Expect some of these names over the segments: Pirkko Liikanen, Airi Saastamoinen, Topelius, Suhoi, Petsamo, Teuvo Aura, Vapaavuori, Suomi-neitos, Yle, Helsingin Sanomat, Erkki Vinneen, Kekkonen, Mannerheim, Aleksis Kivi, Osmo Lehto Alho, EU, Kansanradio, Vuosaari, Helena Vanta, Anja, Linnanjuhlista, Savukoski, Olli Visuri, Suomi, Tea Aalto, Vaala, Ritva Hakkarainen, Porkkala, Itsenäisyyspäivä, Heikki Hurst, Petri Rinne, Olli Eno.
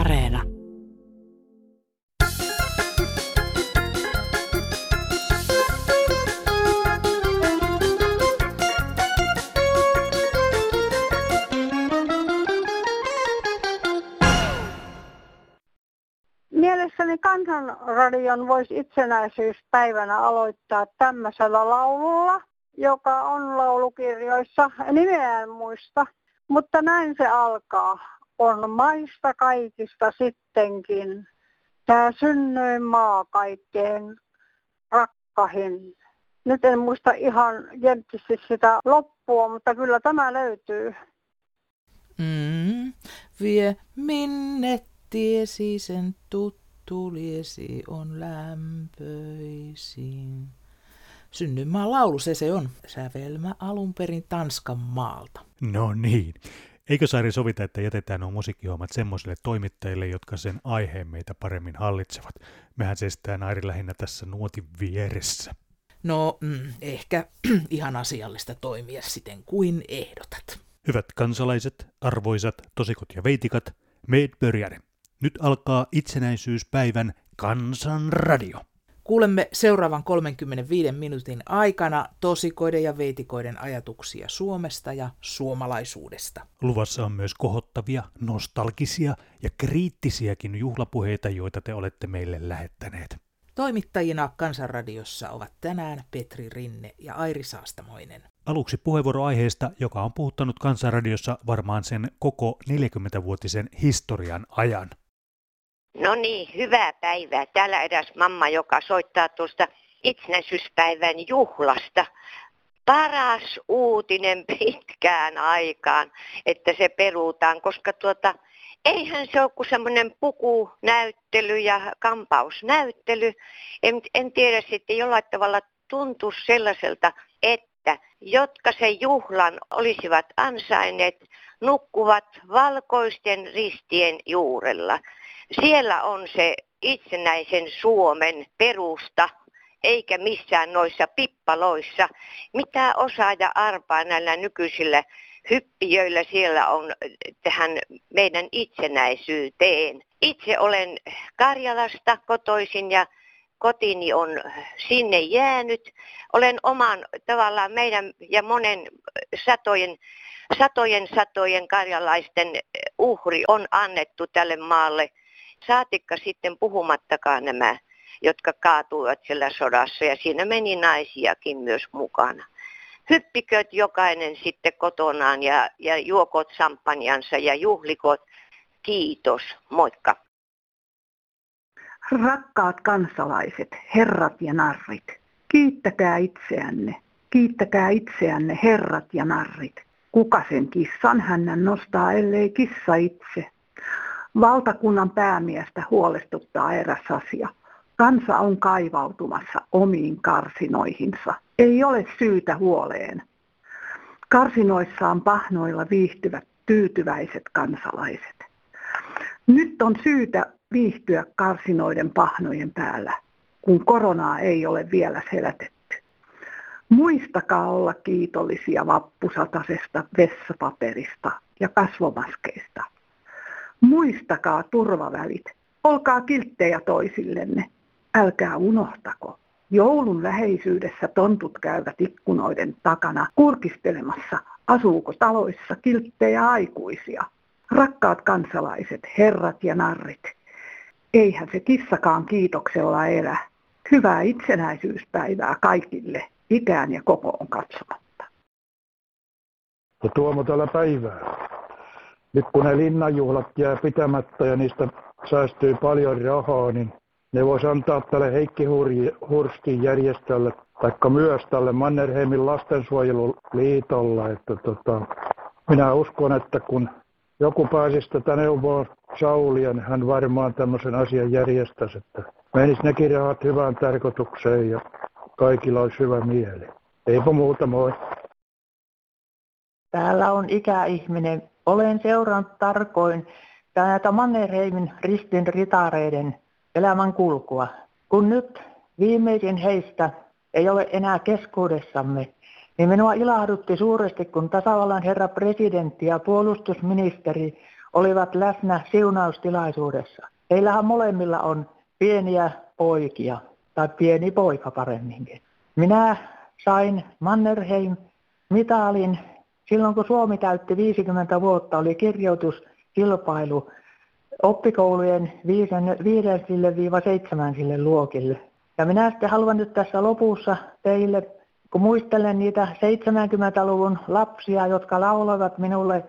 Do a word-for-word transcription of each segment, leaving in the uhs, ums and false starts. Areena. Mielessäni Kansanradion voisi itsenäisyyspäivänä aloittaa tämmöisellä laululla, joka on laulukirjoissa, nimeä en muista, mutta näin se alkaa. On maista kaikista sittenkin, tää synnyin maa kaikkein rakkahin. Nyt en muista ihan jentisesti sitä loppua, mutta kyllä tämä löytyy. Mm, vie minne tiesi sen tuttu liesi on lämpöisin. Synnyinmaan laulu, se se on. Sävelmä alun perin Tanskan maalta. No niin. Eikö Sairi sovita, että jätetään nuo musiikkiohjelmat semmoisille toimittajille, jotka sen aiheen meitä paremmin hallitsevat? Mehän seistään Airi lähinnä tässä nuotin vieressä. No, mm, ehkä ihan asiallista toimia siten kuin ehdotat. Hyvät kansalaiset, arvoisat, tosikot ja veitikat, meid började. Nyt alkaa itsenäisyyspäivän Kansanradio. Kuulemme seuraavan kolmenkymmenenviiden minuutin aikana tosikoiden ja veitikoiden ajatuksia Suomesta ja suomalaisuudesta. Luvassa on myös kohottavia, nostalgisia ja kriittisiäkin juhlapuheita, joita te olette meille lähettäneet. Toimittajina Kansanradiossa ovat tänään Petri Rinne ja Airi Saastamoinen. Aluksi puheenvuoro aiheesta, joka on puhuttanut Kansanradiossa varmaan sen koko neljäkymmenvuotisen historian ajan. No niin, hyvää päivää. Täällä eräs mamma, joka soittaa tuosta itsenäisyyspäivän juhlasta. Paras uutinen pitkään aikaan, että se peruutaan, koska tuota, eihän se ole kuin semmoinen pukunäyttely ja kampausnäyttely. En, en tiedä sitten jollain tavalla tuntuu sellaiselta, että jotka sen juhlan olisivat ansainneet, nukkuvat valkoisten ristien juurella. Siellä on se itsenäisen Suomen perusta, eikä missään noissa pippaloissa. Mitä osaa ja arpaa näillä nykyisillä hyppijöillä siellä on tähän meidän itsenäisyyteen. Itse olen Karjalasta kotoisin ja kotini on sinne jäänyt. Olen oman tavallaan meidän ja monen satojen satojen satojen karjalaisten uhri on annettu tälle maalle. Saatikka sitten puhumattakaan nämä, jotka kaatuivat siellä sodassa ja siinä meni naisiakin myös mukana. Hyppiköt jokainen sitten kotonaan ja, ja juokot sampanjansa ja juhlikot. Kiitos, moikka. Rakkaat kansalaiset, herrat ja narrit, kiittäkää itseänne, kiittäkää itseänne herrat ja narrit. Kuka sen kissan hännän nostaa, ellei kissa itse? Valtakunnan päämiestä huolestuttaa eräs asia. Kansa on kaivautumassa omiin karsinoihinsa. Ei ole syytä huoleen. Karsinoissaan pahnoilla viihtyvät tyytyväiset kansalaiset. Nyt on syytä viihtyä karsinoiden pahnojen päällä, kun koronaa ei ole vielä selätetty. Muistakaa olla kiitollisia vappusatasesta, vessapaperista ja kasvomaskeista. Muistakaa turvavälit. Olkaa kilttejä toisillenne. Älkää unohtako. Joulun läheisyydessä tontut käyvät ikkunoiden takana kurkistelemassa, asuuko taloissa kilttejä aikuisia. Rakkaat kansalaiset, herrat ja narrit. Eihän se kissakaan kiitoksella elä. Hyvää itsenäisyyspäivää kaikille, ikään ja kokoon katsomatta. Ja Tuomo täällä päivää. Nyt kun ne linnanjuhlat jää pitämättä ja niistä säästyy paljon rahaa, niin ne voisi antaa tälle Heikki Hurstin järjestölle, taikka myös tälle Mannerheimin lastensuojeluliitolle. Että tota, minä uskon, että kun joku pääsisi tätä neuvoa Saulia, niin hän varmaan tämmöisen asian järjestäisi, että menisi nekin rahat hyvään tarkoitukseen ja kaikilla olisi hyvä mieli. Eipä muuta, moi. Täällä on ikäihminen. Olen seurannut tarkoin näitä Mannerheimin ristin ritareiden elämänkulkua. Kun nyt viimeisin heistä ei ole enää keskuudessamme, niin minua ilahdutti suuresti, kun tasavallan herra presidentti ja puolustusministeri olivat läsnä siunaustilaisuudessa. Heillähän molemmilla on pieniä poikia, tai pieni poika paremminkin. Minä sain Mannerheim-mitalin. Silloin kun Suomi täytti viisikymmentä vuotta, oli kirjoituskilpailu oppikoulujen viidennelle seitsemännelle luokille. Ja minä sitten haluan nyt tässä lopussa teille, kun muistelen niitä seitsemänkymmentäluvun lapsia, jotka lauloivat minulle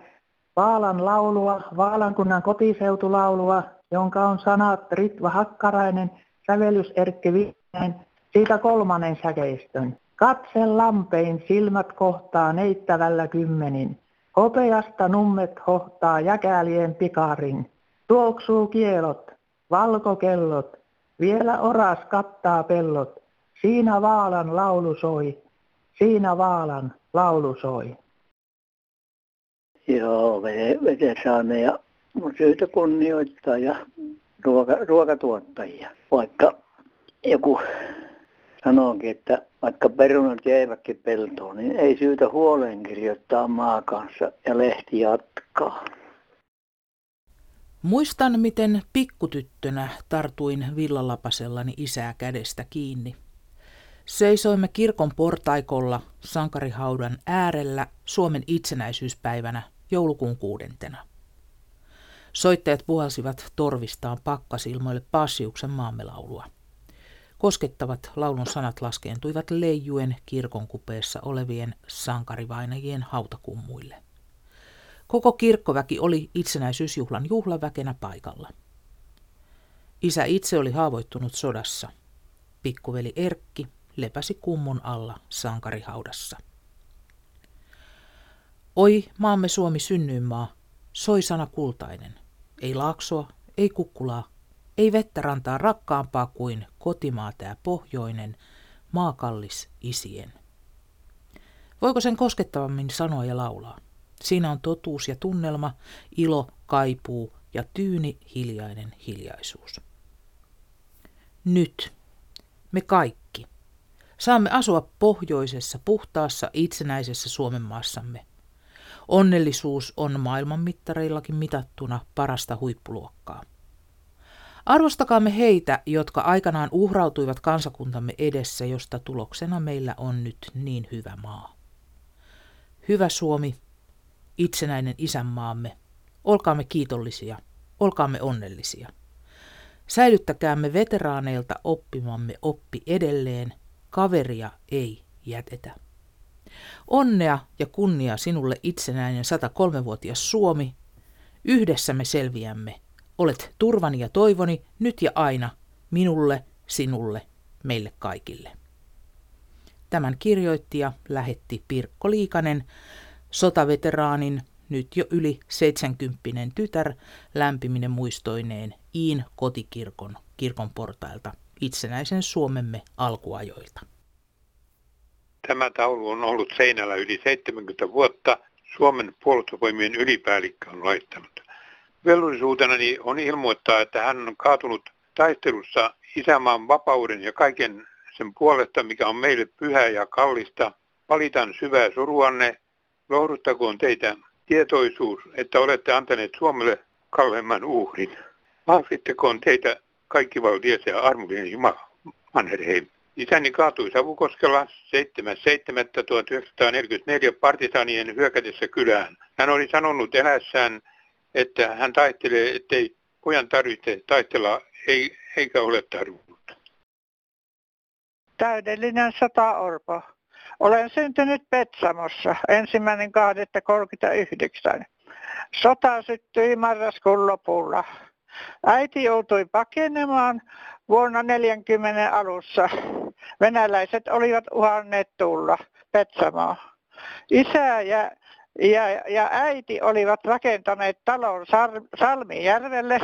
Vaalan laulua, Vaalan kunnan kotiseutulaulua, jonka on sanat Ritva Hakkarainen, sävellys Erkki Vinneen, siitä kolmannen säkeistön. Katse lampein silmät kohtaa neittävällä kymmenin, hopeasta nummet hohtaa jäkälien pikarin. Tuoksuu kielot, valkokellot, vielä oras kattaa pellot, siinä Vaalan laulu soi, siinä Vaalan laulu soi. Joo, veden saamme ja on syytä kunnioittaa ja ruoka, ruokatuottajia. Vaikka joku sanoonkin, että vaikka perunat jäivätkin peltoon, niin ei syytä huoleen kirjoittaa maa kanssa ja lehti jatkaa. Muistan, miten pikkutyttönä tartuin villalapasellani isää kädestä kiinni. Seisoimme kirkon portaikolla sankarihaudan äärellä Suomen itsenäisyyspäivänä joulukuun kuudentena. Soittajat puhalsivat torvistaan pakkasilmoille Paasiuksen maamelaulua. Koskettavat laulun sanat laskeentuivat leijuen kirkon kupeessa olevien sankarivainajien hautakummuille. Koko kirkkoväki oli itsenäisyysjuhlan juhlaväkenä paikalla. Isä itse oli haavoittunut sodassa. Pikkuveli Erkki lepäsi kummun alla sankarihaudassa. Oi, maamme Suomi synnyinmaa, soi sana kultainen. Ei laaksoa, ei kukkulaa, ei vettä rantaa rakkaampaa kuin kotimaa tää pohjoinen, maakallis isien. Voiko sen koskettavammin sanoa ja laulaa? Siinä on totuus ja tunnelma, ilo, kaipuu ja tyyni hiljainen hiljaisuus. Nyt me kaikki saamme asua pohjoisessa, puhtaassa, itsenäisessä Suomen maassamme. Onnellisuus on maailman mittareillakin mitattuna parasta huippuluokkaa. Arvostakaamme heitä, jotka aikanaan uhrautuivat kansakuntamme edessä, josta tuloksena meillä on nyt niin hyvä maa. Hyvä Suomi, itsenäinen isänmaamme, olkaamme kiitollisia, olkaamme onnellisia. Säilyttäkäämme veteraaneilta oppimamme oppi edelleen, kaveria ei jätetä. Onnea ja kunnia sinulle itsenäinen satakolmevuotias Suomi, yhdessä me selviämme. Olet turvani ja toivoni nyt ja aina, minulle, sinulle, meille kaikille. Tämän kirjoitti ja lähetti Pirkko Liikanen, sotaveteraanin, nyt jo yli seitsemänkymppinen tytär, lämpiminen muistoineen Iin kotikirkon kirkon portailta itsenäisen Suomemme alkuajoilta. Tämä taulu on ollut seinällä yli seitsemänkymmentä vuotta. Suomen puolustusvoimien ylipäällikkö on laittanut. Velvollisuutenani on ilmoittaa, että hän on kaatunut taistelussa isänmaan vapauden ja kaiken sen puolesta, mikä on meille pyhää ja kallista. Valitan syvää suruanne. Lohduttakoon teitä tietoisuus, että olette antaneet Suomelle kalleimman uhrin. Vahvistakoon teitä kaikkivaltias ja armollinen Jumala. Mannerheim. Isäni kaatui Savukoskella seitsemäs seitsemättä tuhatyhdeksänsataaneljäkymmentäneljä partisanien hyökätessä kylään. Hän oli sanonut elässään, että hän taistelee, ettei pojan tarvitse taistella, ei, eikä ole tarvinnut. Täydellinen sotaorpo. Olen syntynyt Petsamossa, ensimmäinen kahdetta kolmekymmentäyhdeksän. Sota syttyi marraskuun lopulla. Äiti joutui pakenemaan vuonna neljäkymmentä alussa. Venäläiset olivat uhanneet tulla Petsamoon. Isä ja Ja, ja äiti olivat rakentaneet talon Sar- Salmijärvelle.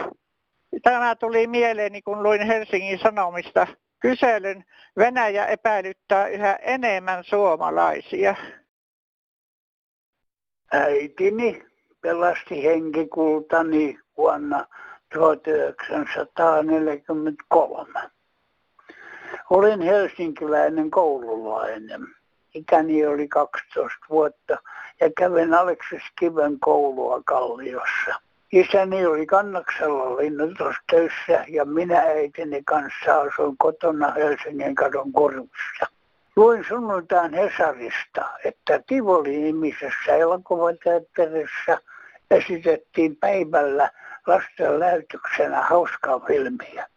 Tämä tuli mieleeni, kun luin Helsingin Sanomista kyselyn. Venäjä epäilyttää yhä enemmän suomalaisia. Äitini pelasti henkikultani vuonna tuhatyhdeksänsataaneljäkymmentäkolme. Olin helsinkiläinen koululainen. Ikäni oli kaksitoista vuotta ja kävin Aleksis Kiven koulua Kalliossa. Isäni oli Kannaksella linnoitustöissä ja minä äitini kanssa asuin kotona Helsingin kadon korvissa. Luin sunnuntain Hesarista, että Tivoli-nimisessä elokuvateatterissa esitettiin päivällä lasten lähetyksenä hauskaa filmiä.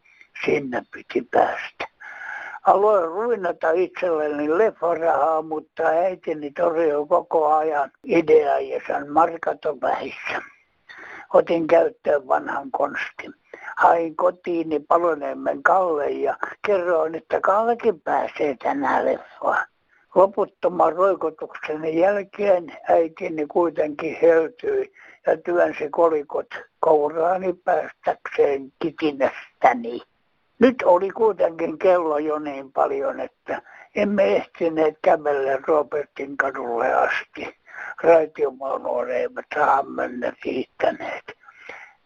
Sinne piti päästä. Aloin ruinata itselleni leffarahaa, mutta äitini torjui koko ajan ideaa ja sen markat on vähissä. Otin käyttöön vanhan konstin. Hain kotiini Paloniemen Kalle ja kerroin, että Kallekin pääsee tänään leffaan. Loputtoman roikotukseni jälkeen äitini kuitenkin heltyi ja työnsi kolikot kouraani päästäkseen kitinästäni. Nyt oli kuitenkin kello jo niin paljon, että emme ehtineet kävellä Robertin kadulle asti. Raitiovaunuun eivät rahan mennä kiittäneet.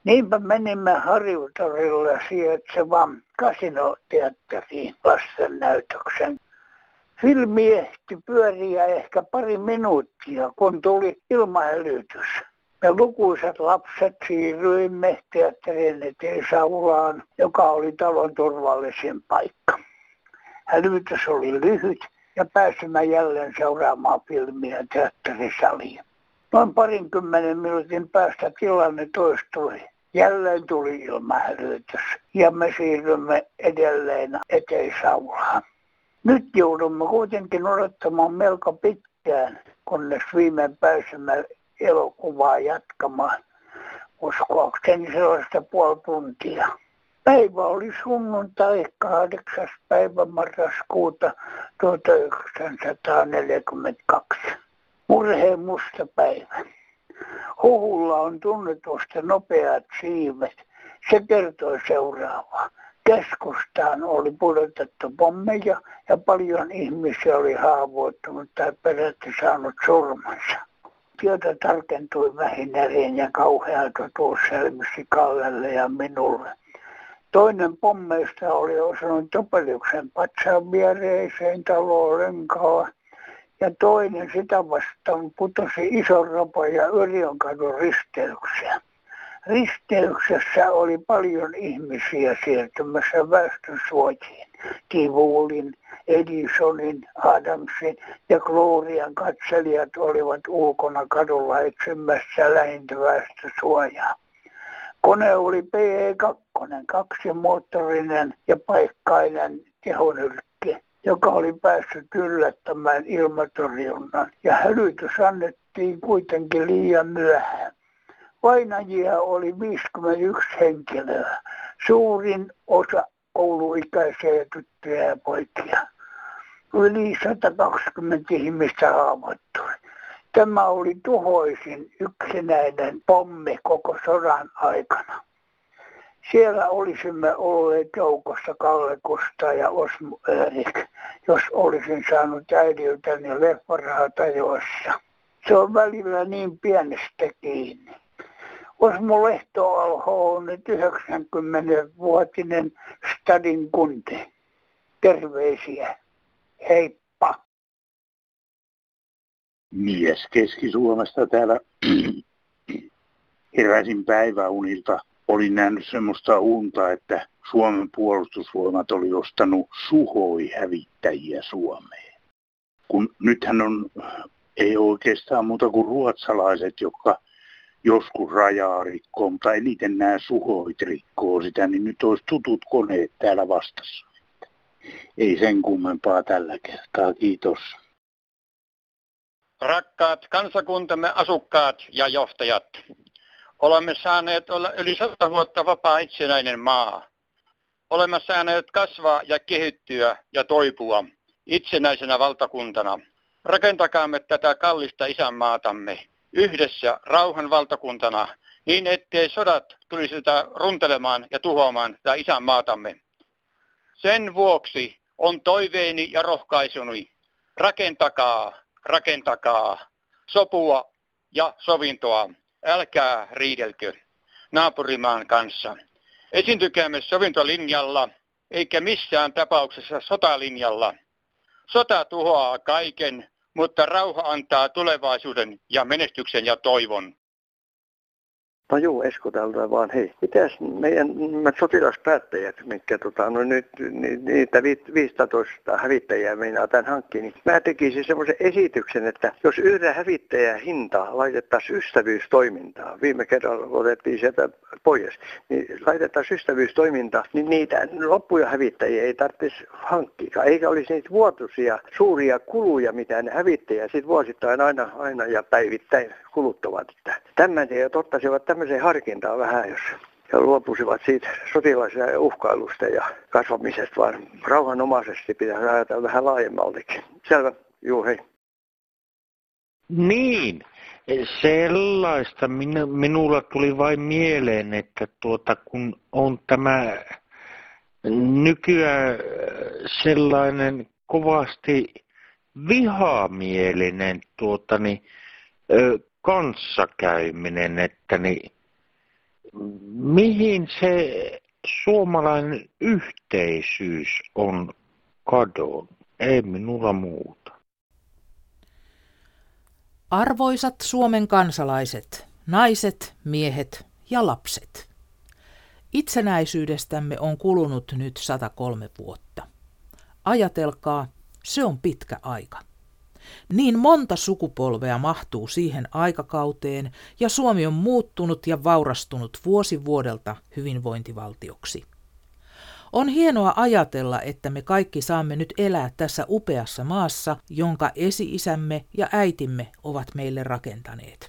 Niinpä menimme Harjutorilla sijaitsevan kasinoteatteriin lasten näytöksen. Filmi ehti pyöriä ehkä pari minuuttia, kun tuli ilmahälytys. Me lukuisat lapset siirryimme teatterin eteisaulaan, joka oli talon turvallisin paikka. Hälytys oli lyhyt ja pääsimme jälleen seuraamaan filmiä teatterisaliin. Noin parinkymmenen minuutin päästä tilanne toistui. Jälleen tuli ilmahälytys ja me siirrymme edelleen eteisaulaan. Nyt joudumme kuitenkin odottamaan melko pitkään, kunnes viimein pääsimme elokuvaa jatkamaan, uskoakseni sellaista puoli tuntia. Päivä oli sunnuntai kahdeksas päivä marraskuuta tuhatyhdeksänsataaneljäkymmentäkaksi. Murheen musta päivä. Huhulla on tunnetusta nopeat siivet. Se kertoi seuraavaa. Keskustaan oli pudotettu pommeja ja paljon ihmisiä oli haavoittunut tai peräti saanut surmansa. Tieto tarkentui vähinäriin ja kauhea totuus selvisi Kallelle ja minulle. Toinen pommeista oli osunut Topeliuksen patsaan viereiseen taloon renkaan ja toinen sitä vastaan putosi Isorapa ja Yrjönkadun risteykseen. Risteyksessä oli paljon ihmisiä siirtymässä väestönsuojiin, Kivuulin, Edisonin, Adamsin ja Glorian katselijat olivat ulkona kadulla etsimässä lähintä väestösuojaa. Kone oli P E kaksi, kaksimoottorinen ja paikkainen tehonyrkki, joka oli päässyt yllättämään ilmatorjunnan ja hälytys annettiin kuitenkin liian myöhään. Vainajia oli viisikymmentäyksi henkilöä, suurin osa kouluikäisiä tyttöjä ja poikia. Yli sata kaksikymmentä ihmistä haavoittui. Tämä oli tuhoisin yksinäinen pommi koko sodan aikana. Siellä olisimme olleet joukossa Kalle Kustaa ja Osmo Erik, jos olisin saanut äidiltäni leffarahat ajoissa. Se on välillä niin pienestä kiinni. Osmo Lehto Alho on nyt yhdeksänkymmenvuotinen Stadin kunti. Terveisiä. Heippa. Mies Keski-Suomesta täällä. Heräsin päiväunilta. Olin nähnyt semmoista unta, että Suomen puolustusvoimat oli ostanut Suhoi-hävittäjiä Suomeen. Kun nythän on, ei oikeastaan muuta kuin ruotsalaiset, jotka joskus rajaa rikkoo, mutta eniten nämä Suhoit rikkoo sitä, niin nyt olisi tutut koneet täällä vastassa. Ei sen kummempaa tällä kertaa, kiitos. Rakkaat kansakuntamme asukkaat ja johtajat, olemme saaneet olla yli sata vuotta vapaa itsenäinen maa. Olemme saaneet kasvaa ja kehittyä ja toipua itsenäisenä valtakuntana. Rakentakaamme tätä kallista isänmaatamme yhdessä rauhan valtakuntana, niin ettei sodat tulisi sitä runtelemaan ja tuhoamaan tätä isänmaatamme. Sen vuoksi on toiveeni ja rohkaisuni, rakentakaa, rakentakaa, sopua ja sovintoa, älkää riidelkö naapurimaan kanssa. Esiintykäämme sovintolinjalla, eikä missään tapauksessa sotalinjalla. Sota tuhoaa kaiken, mutta rauha antaa tulevaisuuden ja menestyksen ja toivon. tajuu Eskotalta vaan, hei, mitäs meidän sotilaspäättäjät, mitkä tota, no nyt niitä viisitoista hävittäjää meinaa tämän hankkiin, niin mä tekisin semmoisen esityksen, että jos yhden hävittäjän hintaa laitettaisiin ystävyystoimintaa, viime kerralla otettiin sieltä pois, niin laitettaisiin ystävyystoimintaa, niin niitä loppuja hävittäjiä ei tarvitsisi hankkia, eikä olisi niitä vuotuisia suuria kuluja, mitä ne hävittäjät sitten vuosittain aina, aina ja päivittäin kuluttavat. Tämän tiedot ottaisivat tämmöiseen harkintaan vähän, jos ja luopuisivat siitä sotilaisen uhkailusta ja kasvamisesta, vaan rauhanomaisesti pitäisi ajatella vähän laajemmaltikin. Selvä, juu, hei. Niin, sellaista Minu, minulla tuli vain mieleen, että tuota, kun on tämä nykyään sellainen kovasti vihamielinen tuota, niin, ö, kanssakäyminen, että niin, mihin se suomalainen yhteisyys on kadonnut? Ei minulla muuta. Arvoisat Suomen kansalaiset, naiset, miehet ja lapset. Itsenäisyydestämme on kulunut nyt sata kolme vuotta. Ajatelkaa, se on pitkä aika. Niin monta sukupolvea mahtuu siihen aikakauteen ja Suomi on muuttunut ja vaurastunut vuosi vuodelta hyvinvointivaltioksi. On hienoa ajatella, että me kaikki saamme nyt elää tässä upeassa maassa, jonka esi-isämme ja äitimme ovat meille rakentaneet.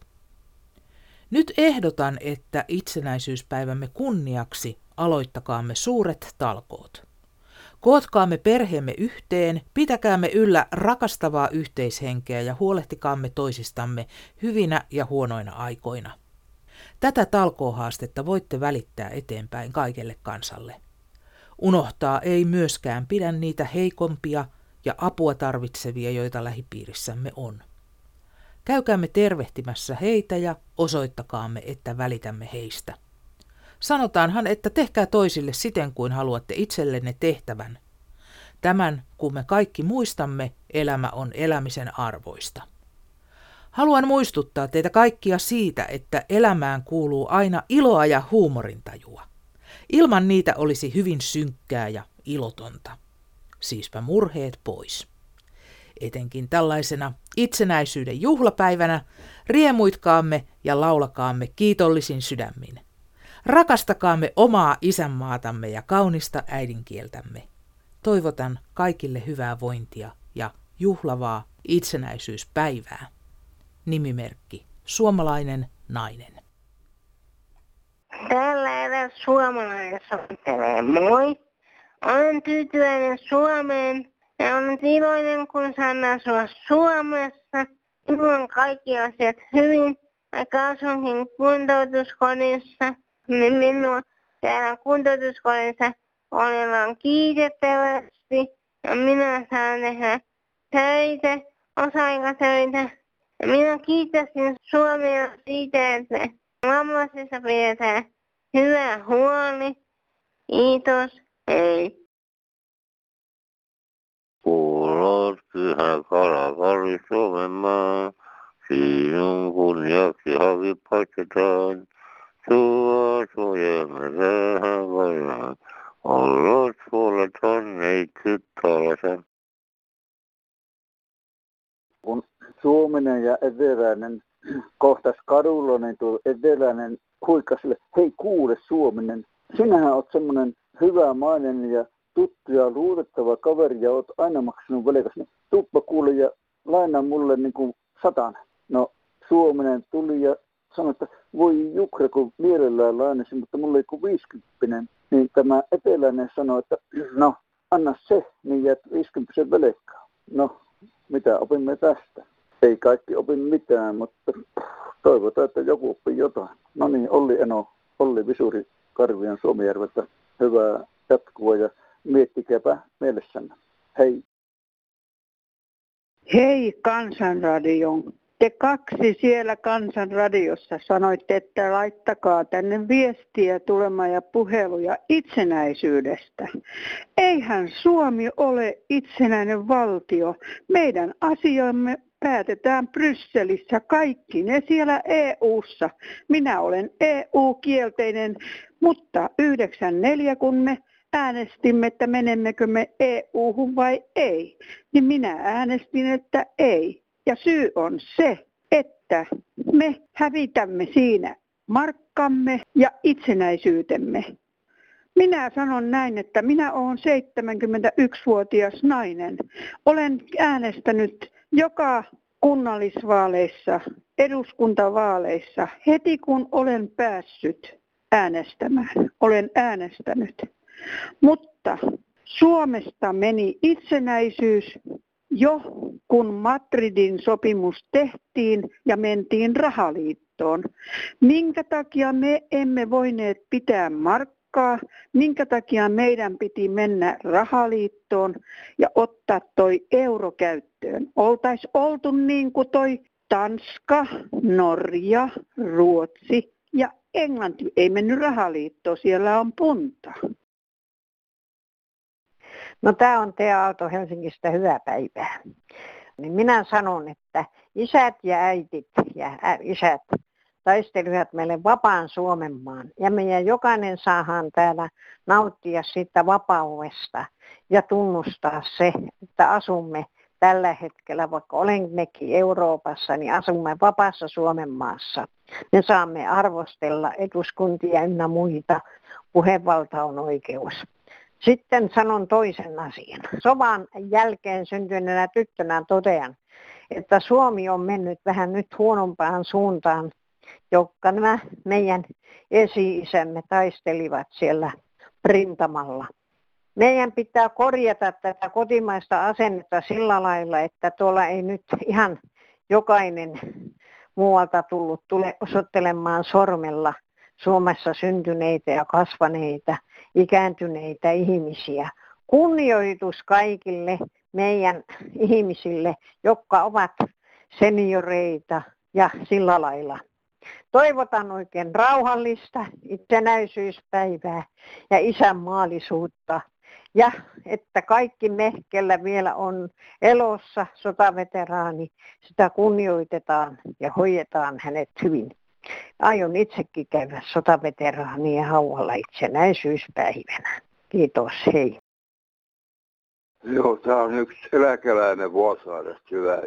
Nyt ehdotan, että itsenäisyyspäivämme kunniaksi aloittakaamme suuret talkoot. Kootkaamme perheemme yhteen, pitäkäämme yllä rakastavaa yhteishenkeä ja huolehtikaamme toisistamme hyvinä ja huonoina aikoina. Tätä talkoohaastetta voitte välittää eteenpäin kaikelle kansalle. Unohtaa ei myöskään pidä niitä heikompia ja apua tarvitsevia, joita lähipiirissämme on. Käykäämme tervehtimässä heitä ja osoittakaamme, että välitämme heistä. Sanotaanhan, että tehkää toisille siten kuin haluatte itsellenne tehtävän. Tämän, kun me kaikki muistamme, elämä on elämisen arvoista. Haluan muistuttaa teitä kaikkia siitä, että elämään kuuluu aina iloa ja huumorintajua. Ilman niitä olisi hyvin synkkää ja ilotonta. Siispä murheet pois. Etenkin tällaisena itsenäisyyden juhlapäivänä riemuitkaamme ja laulakaamme kiitollisin sydämin. Rakastakaamme omaa isänmaatamme ja kaunista äidinkieltämme. Toivotan kaikille hyvää vointia ja juhlavaa itsenäisyyspäivää. Nimimerkki Suomalainen nainen. Täällä eräs suomalainen soittelee. Moi! Olen tyytyväinen Suomeen ja olen iloinen, kun saan asua Suomessa. Minulla on kaikki asiat hyvin. Aika asunkin kuntoutuskodissa. Minua täällä kuntoutuskodissa olevaan kiitettävästi ja minä saan tehdä töitä, osa-aikatöitä. Ja minä kiittäisin Suomea siitä, että vammaisista pidetään hyvä huoli. Kiitos, hei. Kuulot pyhä kalakari Suomenmaa, sinun kunniaksi haki paikketaan. Tuo suojelma tähän voimaan, olot suoleton neitsyt tolasen. Kun Suominen ja eteläinen kohtas kadulla, niin tuo eteläinen huikasille, hei kuule Suominen, sinähän oot semmonen hyvämainen ja tuttu ja luotettava kaveri ja oot aina maksanut velkasi. Tuppa kuule ja lainaa mulle niinku satan. No Suominen tuli ja sanoin, että voi jukra, kun mielellään lainasi, mutta mulla ei kuin viisikymppinen. Niin tämä eteläinen sanoi, että no, anna se, niin jäät viisikymppisen velkaa. No, mitä opimme tästä? Ei kaikki opi mitään, mutta toivotaan, että joku oppii jotain. No niin, Olli Eno, Olli Visuri, Karvian Suomijärveltä. Hyvää jatkua ja miettikääpä mielessänne. Hei! Hei Kansanradion! Te kaksi siellä Kansanradiossa sanoitte, että laittakaa tänne viestiä tulemaan ja puheluja itsenäisyydestä. Eihän Suomi ole itsenäinen valtio. Meidän asiamme päätetään Brysselissä kaikki ne siellä E U:ssa. Minä olen E U-kielteinen, mutta yhdeksänkymmentäneljä kun me äänestimme, että menemmekö me E U:hun vai ei, niin minä äänestin, että ei. Ja syy on se, että me hävitämme siinä markkamme ja itsenäisyytemme. Minä sanon näin, että minä olen seitsemänkymmentäyksivuotias nainen. Olen äänestänyt joka kunnallisvaaleissa, eduskuntavaaleissa, heti kun olen päässyt äänestämään. Olen äänestänyt. Mutta Suomesta meni itsenäisyys jo kun Madridin sopimus tehtiin ja mentiin rahaliittoon. Minkä takia me emme voineet pitää markkaa? Minkä takia meidän piti mennä rahaliittoon ja ottaa toi euro käyttöön? Oltais oltu niin kuin toi Tanska, Norja, Ruotsi ja Englanti. Ei mennyt rahaliittoon, siellä on punta. No tää on Tea Aalto Helsingistä, hyvää päivää. Niin minä sanon, että isät ja äitit ja isät taistelivat meille vapaan Suomen maan ja meidän jokainen saadaan täällä nauttia siitä vapaudesta ja tunnustaa se, että asumme tällä hetkellä, vaikka olemmekin Euroopassa, niin asumme vapaassa Suomen maassa. Me saamme arvostella eduskuntia ynnä muita, puhevalta on oikeus. Sitten sanon toisen asian. Sodan jälkeen syntyneenä tyttönä totean, että Suomi on mennyt vähän nyt huonompaan suuntaan, jotka nämä meidän esi-isämme taistelivat siellä rintamalla. Meidän pitää korjata tätä kotimaista asennetta sillä lailla, että tuolla ei nyt ihan jokainen muualta tullut tule osoittelemaan sormella Suomessa syntyneitä ja kasvaneita, ikääntyneitä ihmisiä. Kunnioitus kaikille meidän ihmisille, jotka ovat senioreita ja sillä lailla. Toivotan oikein rauhallista itsenäisyyspäivää ja isänmaallisuutta. Ja että kaikki me, kellä vielä on elossa sotaveteraani, sitä kunnioitetaan ja hoidetaan hänet hyvin. Aion itsekin käydä sotaveteraanien haudalla itsenäisyyspäivänä. Kiitos, hei. Joo, tämä on yksi eläkeläinen Vuosaaresta, hyvää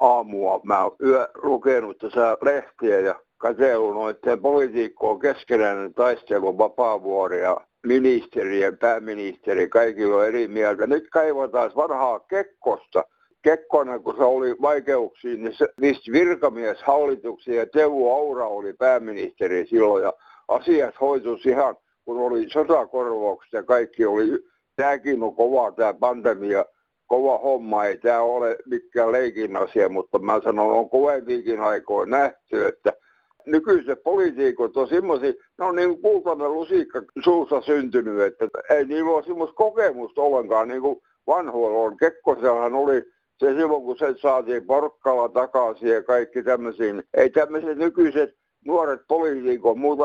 aamua. Mä oon yö lukenut tässä lehtiä ja katsellut noiden politiikkoon keskenään taistelun Vapaavuori ja ministerien, pääministeri, kaikilla on eri mieltä. Nyt kaivataan vanhaa Kekkosta. Kekkonen, kun se oli vaikeuksiin, niin se pisti virkamieshallituksia ja Teuvo Aura oli pääministeri silloin ja asiat hoitus ihan, kun oli sotakorvaukset ja kaikki oli, tämäkin on kova tämä pandemia. Kova homma, ei tämä ole mikään leikin asia, mutta mä sanon, on kovempiakin aikoin nähty, että nykyiset poliitikot on semmoisia, ne on niin kuin kultainen lusikka suussa syntynyt, että ei niillä ole semmoista kokemusta ollenkaan, niin kuin vanhoilla on. Kekkosellahan oli se silloin, kun se saatiin Porkkala takaisin ja kaikki tämmöisiin. Ei tämmöiset nykyiset nuoret poliitikot muuta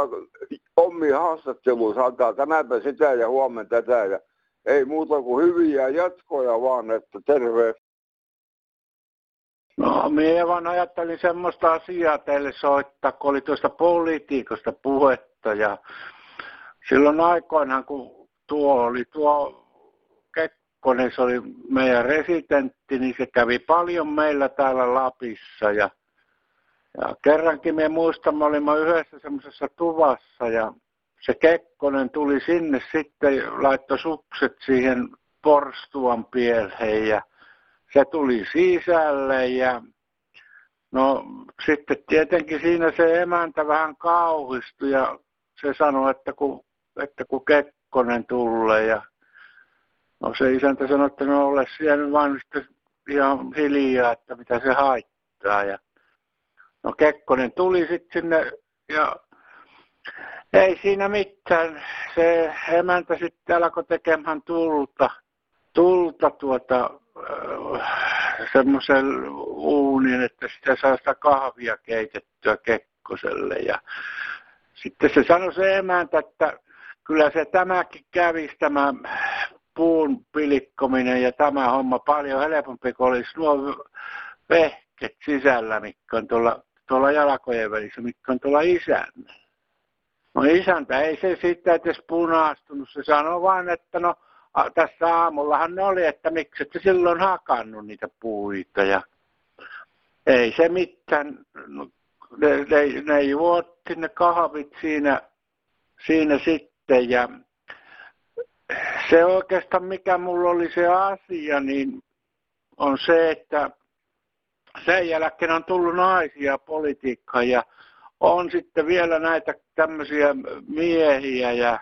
omia haastatteluissa antaa tänäpä sitä ja huomenna tätä ja ei muuta kuin hyviä jatkoja vaan, että terve. No, minä vaan ajattelin semmoista asiaa teille soittaa, kun oli tuosta politiikosta puhetta. Ja silloin aikoinaan, kun tuo oli tuo Kekkonen, se oli meidän residentti, niin se kävi paljon meillä täällä Lapissa. Ja, ja kerrankin minä muistan, me olimme yhdessä semmoisessa tuvassa ja se Kekkonen tuli sinne sitten, laittoi sukset siihen porstuan pieleen ja se tuli sisälle ja no sitten tietenkin siinä se emäntä vähän kauhistui ja se sanoi, että kun, että kun Kekkonen tulee ja no se isäntä sanoi, että no ole siellä vaan sitten ihan hiljaa, että mitä se haittaa ja no Kekkonen tuli sitten sinne ja ei siinä mitään. Se emäntä sitten alkoi tekemään tulta, tulta tuota, semmoisen uunin, että sitä saa sitä kahvia keitettyä Kekkoselle. Ja sitten se sanoi se emäntä, että kyllä se tämäkin kävisi tämä puun pilikkominen ja tämä homma paljon helpompi, kun olisi nuo vehkeet lääkkeet sisällä, mitkä on tuolla, tuolla jalkojen välissä, mitkä on tuolla isännä. No isäntä ei se sitä edes punaistunut, se sanoi vaan, että no tässä aamullahan ne oli, että miksi ette silloin hakannut niitä puita ja ei se mitään, no, ne, ne, ne juotti ne kahvit siinä, siinä sitten ja se oikeastaan mikä mulla oli se asia, niin on se, että sen jälkeen on tullut naisia politiikkaan ja on sitten vielä näitä tämmöisiä miehiä ja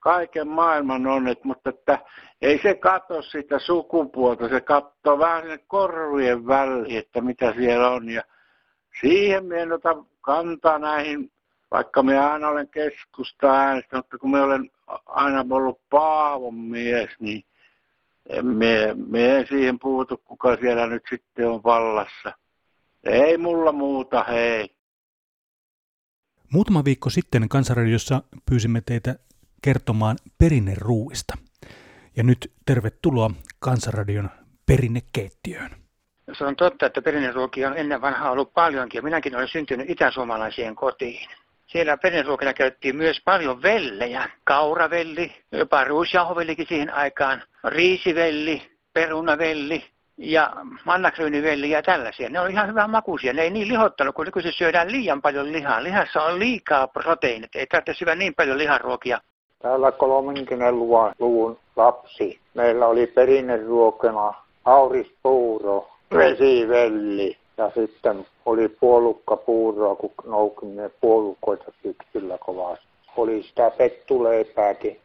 kaiken maailman on, että, mutta että ei se katso sitä sukupuolta, se katsoo vähän sinne korvien väliin, että mitä siellä on. Ja siihen minä en ota kantaa näihin, vaikka minä aina olen keskustaa äänestänyt, mutta kun minä olen aina ollut Paavon mies, niin minä en siihen puutu, kuka siellä nyt sitten on vallassa. Ei mulla muuta, hei. Muutama viikko sitten Kansanradiossa pyysimme teitä kertomaan perinneruuista. Ja nyt tervetuloa Kansanradion perinnekeittiöön. Se on totta, että perinneruokia on ennen vanhaa ollut paljonkin. Minäkin olen syntynyt itäsuomalaiseen kotiin. Siellä perinneruokina käytettiin myös paljon vellejä. Kauravelli, jopa ruisjauhovellikin siihen aikaan, riisivelli, perunavelli ja mannakryynivelli ja tällaisia. Ne on ihan hyvän makuisia. Ne ei niin lihottanut, kun nykyisin syödään liian paljon lihaa. Lihassa on liikaa proteiinit. Ei tarvitse syödä niin paljon liharuokia. Täällä kolmekymmentäluvun lapsi. Meillä oli perinneruokana aurispuuro, vesivelli ja sitten oli puolukkapuuroa, kun noukin ne puolukoita syksyllä kovasti. Oli sitä pettuleipääkin.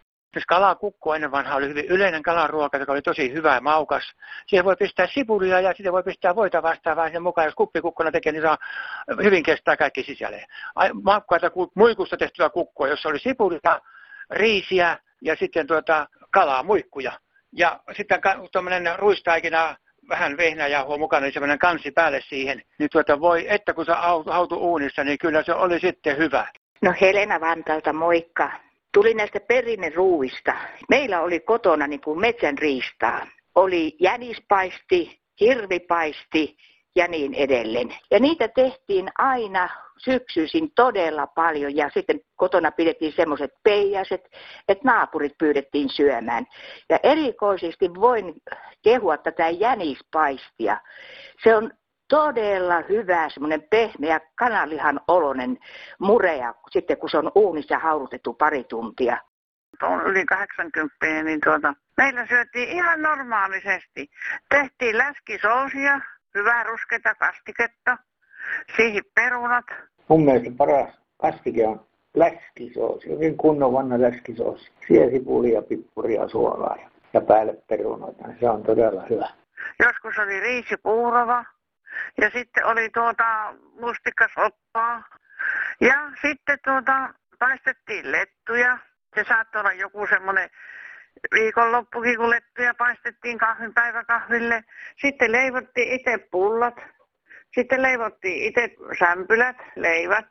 Kalakukko ennen vanha oli hyvin yleinen kalaruoka, joka oli tosi hyvä ja maukas. Siihen voi pistää sipulia ja sitten voi pistää voita vastaavaa sen mukaan. Jos kuppikukkona tekee, niin saa hyvin kestää kaikki sisälle. Maukkaita muikusta tehtyä kukkoa, jossa oli sipulia, riisiä ja sitten tuota kalaa, muikkuja. Ja sitten tuommoinen ruistaikina, vähän vehnäjauhoa mukana, niin semmoinen kansi päälle siihen. Niin tuota voi, että kun se hautui uunissa, niin kyllä se oli sitten hyvä. No Helena Vantalta moikka. Tuli näistä perinneruuista. Meillä oli kotona niin kuin metsän riistaa. Oli jänispaisti, hirvipaisti ja niin edelleen. Ja niitä tehtiin aina syksyisin todella paljon ja sitten kotona pidettiin semmoiset peijaset, että naapurit pyydettiin syömään. Ja erikoisesti voin kehua tätä jänispaistia. Se on todella hyvä, semmoinen pehmeä kananlihan oloinen murea, sitten kun se on uunissa haudutettu pari tuntia. On yli kahdeksankymmentä, niin tuota, meillä syötiin ihan normaalisesti. Tehtiin läskisousia, hyvää ruskeata kastiketta, siihen perunat. Mun mielestä paras kastike on läskisousi, jokin kunnon vanha läskisousi. Siellä sipulia, pippuria, suolaa ja päälle perunoita, se on todella hyvä. Joskus oli riisipuurova. Ja sitten oli tuota mustikkasoppaa ja sitten tuota paistettiin lettuja. Se saattoi olla joku semmoinen viikonloppukin, kun lettuja paistettiin kahvin päiväkahville. Sitten leivottiin itse pullat, sitten leivottiin itse sämpylät, leivät.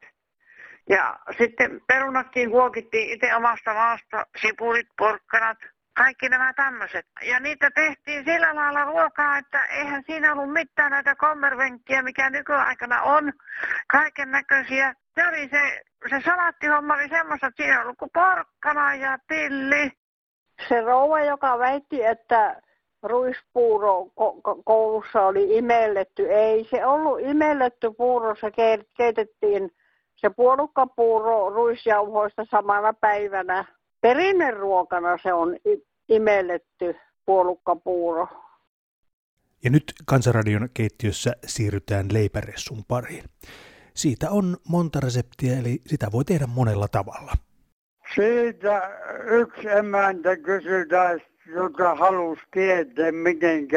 Ja sitten perunatkin huokittiin itse omasta maasta, sipulit, porkkanat. Kaikki nämä tämmöiset. Ja niitä tehtiin sillä lailla ruokaa, että eihän siinä ollut mitään näitä kommervenkkiä, mikä nykyaikana on. Kaiken näköisiä. Se oli se, se salaattihomma oli semmoista, että siinä oli kuin porkkana ja tilli. Se rouva, joka väitti, että ruispuuro koulussa oli imelletty. Ei se ollut imelletty puuro, se keitettiin se puolukkapuuro ruisjauhoista samana päivänä. Perinneruokana se on imelletty puolukkapuuro. Ja nyt Kansanradion keittiössä siirrytään leipäressun pariin. Siitä on monta reseptiä, eli sitä voi tehdä monella tavalla. Siitä yksi emäntä kysytään, joka halusi tietää, miten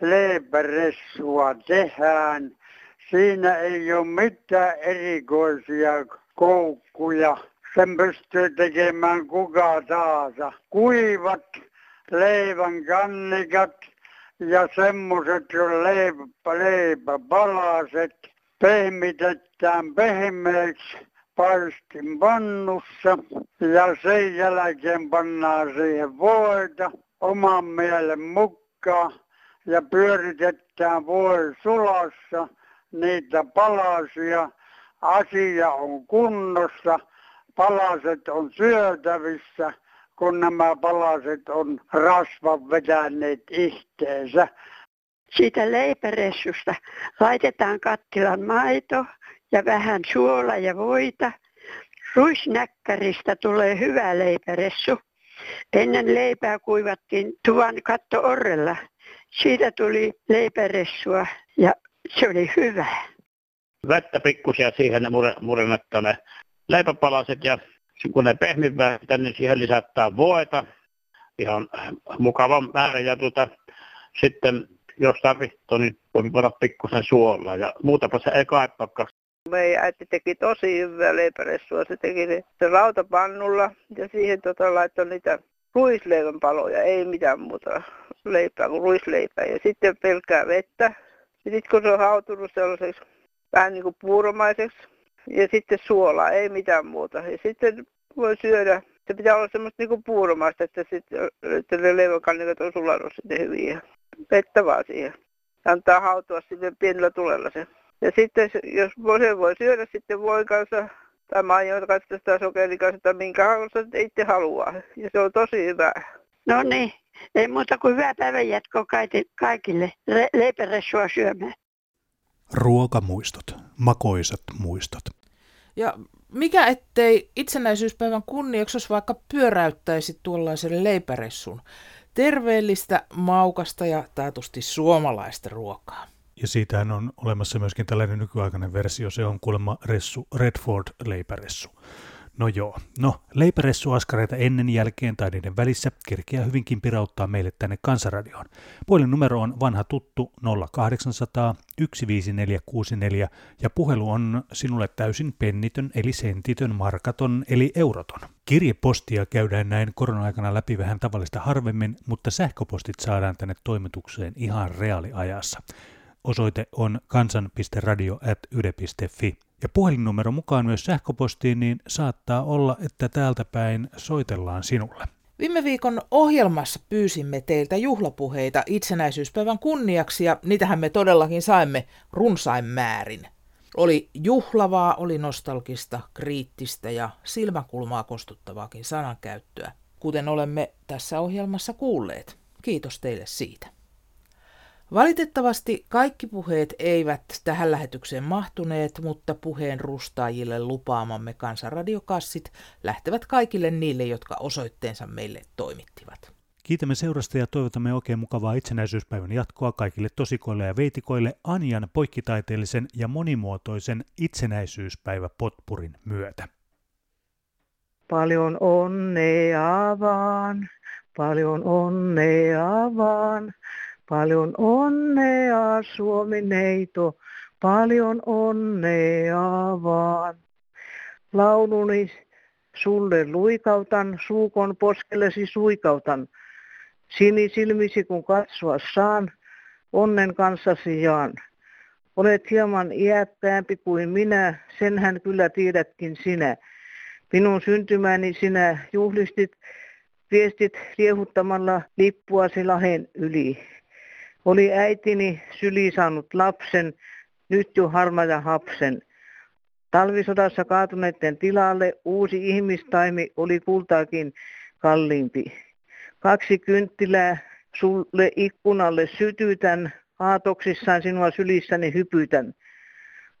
leipäressua tehdään. Siinä ei ole mitään erikoisia koukkuja. Sen pystyy tekemään kuka tahansa. Kuivat leivän kannikat ja semmoiset leipä, leipäpalaset pehmitetään pehmeäksi paistinpannussa ja sen jälkeen pannaan siihen voita oman mielen mukaan ja pyöritetään voi sulassa niitä palasia. Asia on kunnossa, palaset on syötävissä, kun nämä palaset on rasvan vetäneet itteensä. Siitä leipäressusta laitetaan kattilan maito ja vähän suola ja voita. Ruisnäkkäristä tulee hyvä leipäressu. Ennen leipää kuivattiin tuvan katto orrella. Siitä tuli leipäressua ja se oli hyvä. Vettä pikkusia siihen ne murennetaan ne leipäpalaset ja kun ne pehmivät, niin siihen lisätään voita. Ihan mukavan määrän ja tuota, sitten jos tarvitsee, niin voi voida pikkusen suolaa ja muutapa se ei kaipaakaan. Meidän äiti teki tosi hyvää leipäresua. Se teki se rautapannulla ja siihen tota laittoi niitä ruisleivän paloja, ei mitään muuta leipää kuin ruisleipää. Ja sitten pelkkää vettä. Ja sitten kun se on hautunut sellaiseksi vähän niin kuin puuromaiseksi ja sitten suolaa, ei mitään muuta. Ja sitten voi syödä. Se pitää olla semmoista niin kuin puuromaista, että, sitten, että ne leiväkannikat on sulanut sitten hyvin ja vettä vaan siihen. Antaa hautua sitten pienellä tulella se. Ja sitten jos sen voi syödä sitten voin kanssa tai mainion kanssa tai sokerin kanssa tai minkä itse haluaa. Ja se on tosi hyvä. No niin, ei muuta kuin hyvää päivän jatkoa kaikille Le- leipäressua syömään. Ruokamuistot, makoisat muistot. Ja mikä ettei itsenäisyyspäivän kunniaksi jos vaikka pyöräyttäisi tuollaisen leipäressun. Terveellistä, maukasta ja taatusti suomalaista ruokaa. Ja siitähän on olemassa myöskin tällainen nykyaikainen versio, se on kuulemma ressu, Redford-leipäressu. No joo, no leipäressuaskareita ennen, jälkeen tai niiden välissä kerkeää hyvinkin pirauttaa meille tänne Kansanradioon. Puhelinnumero on vanha tuttu nolla kahdeksansataa yksi viisi neljä kuusi neljä ja puhelu on sinulle täysin pennitön eli sentitön, markaton eli euroton. Kirjepostia käydään näin korona-aikana läpi vähän tavallista harvemmin, mutta sähköpostit saadaan tänne toimitukseen ihan reaaliajassa. Osoite on kansan piste radio ät yle piste fi. Ja puhelinnumero mukaan myös sähköpostiin, niin saattaa olla, että täältä päin soitellaan sinulle. Viime viikon ohjelmassa pyysimme teiltä juhlapuheita itsenäisyyspäivän kunniaksi, ja niitähän me todellakin saimme runsain määrin. Oli juhlavaa, oli nostalgista, kriittistä ja silmäkulmaa kostuttavaakin sanankäyttöä, kuten olemme tässä ohjelmassa kuulleet. Kiitos teille siitä. Valitettavasti kaikki puheet eivät tähän lähetykseen mahtuneet, mutta puheen rustaajille lupaamamme kansanradiokassit lähtevät kaikille niille, jotka osoitteensa meille toimittivat. Kiitämme seurasta ja toivotamme oikein mukavaa itsenäisyyspäivän jatkoa kaikille tosikoille ja veitikoille Anjan poikkitaiteellisen ja monimuotoisen itsenäisyyspäiväpotpurin myötä. Paljon onnea vaan, paljon onnea vaan. Paljon onnea Suomi neito, paljon onnea vaan. Lauluni sulle luikautan, suukon poskellesi suikautan. Sinisilmisi kun katsoa saan, onnen kanssasi jaan. Olet hieman iäkkäämpi kuin minä, senhän kyllä tiedätkin sinä. Minun syntymäni sinä juhlistit, viestit liehuttamalla lippuasi lahen yli. Oli äitini syli saanut lapsen, nyt jo harma ja hapsen. Talvisodassa kaatuneiden tilalle uusi ihmistaimi oli kultaakin kalliimpi. Kaksi kynttilää sulle ikkunalle sytytän, aatoksissaan sinua sylissäni hypytän.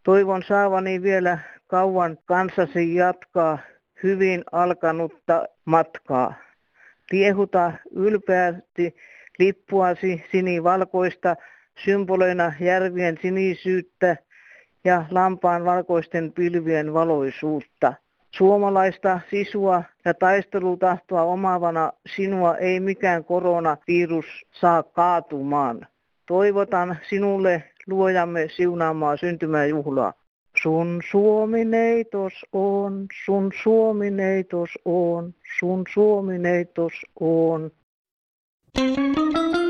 Toivon saavani vielä kauan kanssasi jatkaa hyvin alkanutta matkaa. Liehuta ylpeästi lippuasi sinivalkoista symboloina järvien sinisyyttä ja lampaan valkoisten pilvien valoisuutta. Suomalaista sisua ja taistelutahtoa omaavana sinua ei mikään koronavirus saa kaatumaan. Toivotan sinulle luojamme siunaamaa syntymäjuhlaa. Sun suomineitos on, sun suomineitos on, sun suomineitos on. Thank you.